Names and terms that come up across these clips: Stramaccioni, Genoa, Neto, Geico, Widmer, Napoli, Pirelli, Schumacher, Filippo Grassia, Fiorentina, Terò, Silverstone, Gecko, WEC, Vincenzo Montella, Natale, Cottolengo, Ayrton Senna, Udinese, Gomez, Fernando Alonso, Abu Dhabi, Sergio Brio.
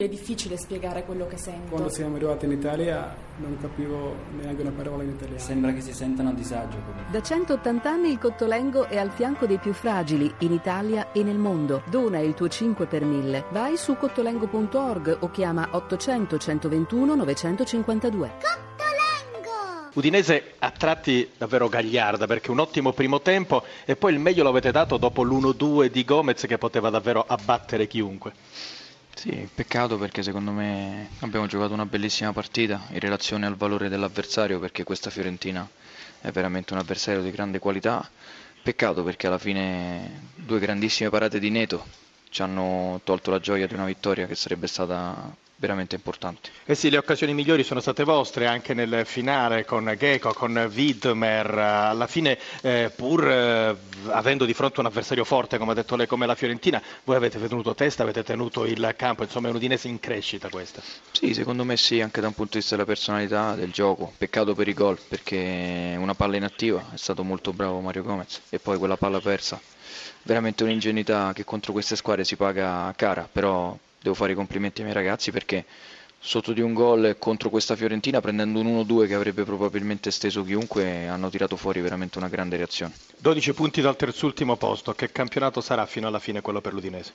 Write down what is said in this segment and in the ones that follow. È difficile spiegare quello che sento. Quando siamo arrivati in Italia non capivo neanche una parola in italiano. Sembra che si sentano a disagio. Da 180 anni il Cottolengo è al fianco dei più fragili in Italia e nel mondo. Dona il tuo 5 per 1000. Vai su cottolengo.org o chiama 800 121 952. Udinese a tratti davvero gagliarda, perché un ottimo primo tempo e poi il meglio lo avete dato dopo l'1-2 di Gomez, che poteva davvero abbattere chiunque. Sì, peccato, perché secondo me abbiamo giocato una bellissima partita in relazione al valore dell'avversario, perché questa Fiorentina è veramente un avversario di grande qualità. Peccato perché alla fine due grandissime parate di Neto ci hanno tolto la gioia di una vittoria che sarebbe stata veramente importante. Eh sì, le occasioni migliori sono state vostre anche nel finale, con Gecko, con Widmer. Alla fine pur avendo di fronte un avversario forte, come ha detto lei, come la Fiorentina, voi avete tenuto testa, avete tenuto il campo. Insomma, è un Udinese in crescita questa. Sì, secondo me sì, anche da un punto di vista della personalità, del gioco. Peccato per i gol, perché una palla inattiva, è stato molto bravo Mario Gomez, e poi quella palla persa, veramente un'ingenuità che contro queste squadre si paga cara. Però devo fare i complimenti ai miei ragazzi, perché sotto di un gol contro questa Fiorentina, prendendo un 1-2 che avrebbe probabilmente steso chiunque, hanno tirato fuori veramente una grande reazione. 12 punti dal terzultimo posto. Che campionato sarà fino alla fine quello per l'Udinese?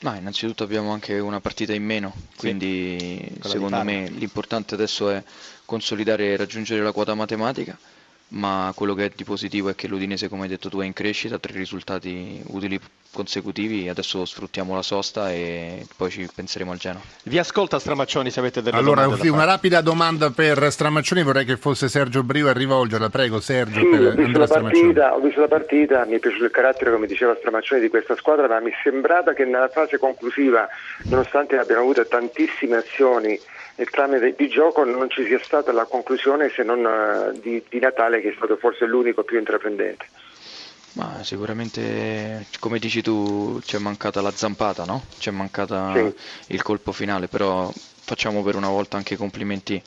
Ma innanzitutto abbiamo anche una partita in meno, quindi sì, secondo me l'importante adesso è consolidare e raggiungere la quota matematica. Ma quello che è di positivo è che l'Udinese, come hai detto tu, è in crescita, 3 risultati utili consecutivi. Adesso sfruttiamo la sosta e poi ci penseremo al Genoa. Vi ascolta Stramaccioni, se avete delle domande. Allora, una rapida domanda per Stramaccioni, vorrei che fosse Sergio Brio a rivolgerla. Prego Sergio. Sì, ho visto la partita, mi è piaciuto il carattere, come diceva Stramaccioni, di questa squadra, ma mi è sembrata che nella fase conclusiva, nonostante abbiano avuto tantissime azioni nel tramite di gioco, non ci sia stata la conclusione, se non di Natale, che è stato forse l'unico più intraprendente. Ma sicuramente, come dici tu, c'è mancata la zampata, no? C'è mancata il colpo finale, però facciamo per una volta anche complimenti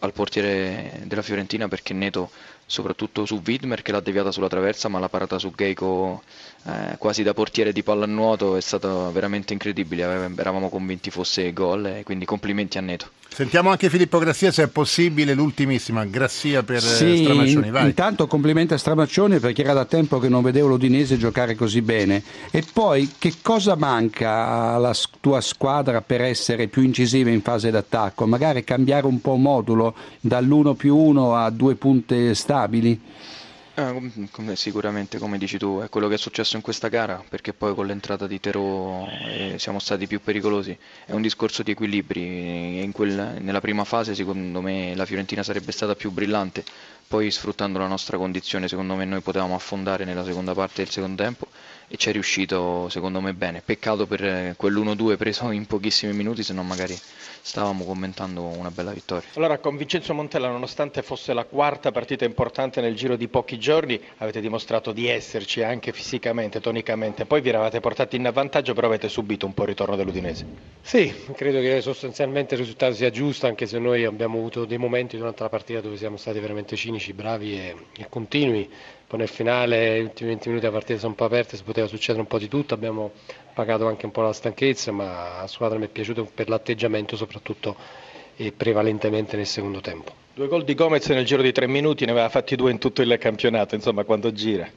al portiere della Fiorentina, perché Neto, soprattutto su Widmer che l'ha deviata sulla traversa, ma la parata su Geico quasi da portiere di pallanuoto è stata veramente incredibile. Eravamo convinti fosse gol, e quindi complimenti a Neto. Sentiamo anche Filippo Grassia, se è possibile, l'ultimissima. Grassia per Stramaccioni, vai. Intanto complimenti a Stramaccioni, perché era da tempo che non vedevo l'Udinese giocare così bene. E poi, che cosa manca alla tua squadra per essere più incisiva in fase d'attacco? Magari cambiare un po' modulo dall'1+1 a 2 punte stabili? Sicuramente, come dici tu, è quello che è successo in questa gara, perché poi con l'entrata di Terò siamo stati più pericolosi. È un discorso di equilibri. Nella prima fase secondo me la Fiorentina sarebbe stata più brillante, poi sfruttando la nostra condizione secondo me noi potevamo affondare nella seconda parte del secondo tempo, e ci è riuscito secondo me bene. Peccato per quell'1-2 preso in pochissimi minuti, se no magari stavamo commentando una bella vittoria. Allora, con Vincenzo Montella, nonostante fosse la quarta partita importante nel giro di pochi giorni, avete dimostrato di esserci anche fisicamente, tonicamente. Poi vi eravate portati in vantaggio, però avete subito un po' il ritorno dell'Udinese. Sì, credo che sostanzialmente il risultato sia giusto, anche se noi abbiamo avuto dei momenti durante la partita dove siamo stati veramente cinici, bravi e continui. Poi nel finale, gli ultimi 20 minuti, la partita sono un po' aperte, si poteva succedere un po' di tutto, abbiamo pagato anche un po' la stanchezza, ma la squadra mi è piaciuta per l'atteggiamento soprattutto e prevalentemente nel secondo tempo. 2 gol di Gomez nel giro di 3 minuti, ne aveva fatti 2 in tutto il campionato, insomma, quando gira.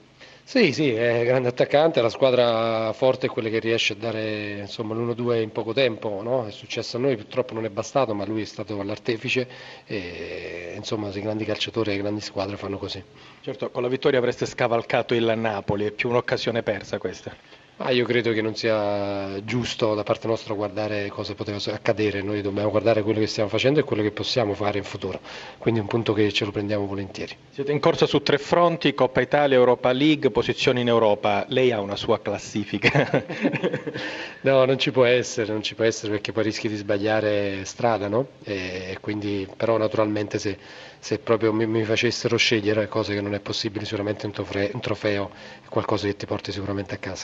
Sì, è grande attaccante, la squadra forte è quella che riesce a dare, insomma, l'1-2 in poco tempo, no? È successo a noi, purtroppo non è bastato, ma lui è stato l'artefice e, insomma, i grandi calciatori e le grandi squadre fanno così. Certo, con la vittoria avreste scavalcato il Napoli, è più un'occasione persa questa. Ma io credo che non sia giusto da parte nostra guardare cosa poteva accadere, noi dobbiamo guardare quello che stiamo facendo e quello che possiamo fare in futuro, quindi è un punto che ce lo prendiamo volentieri. Siete in corsa su 3 fronti, Coppa Italia, Europa League, posizioni in Europa. Lei ha una sua classifica? No, non ci può essere, perché poi rischi di sbagliare strada, no? E quindi, però naturalmente se proprio mi facessero scegliere, cose che non è possibile, sicuramente un trofeo è qualcosa che ti porti sicuramente a casa.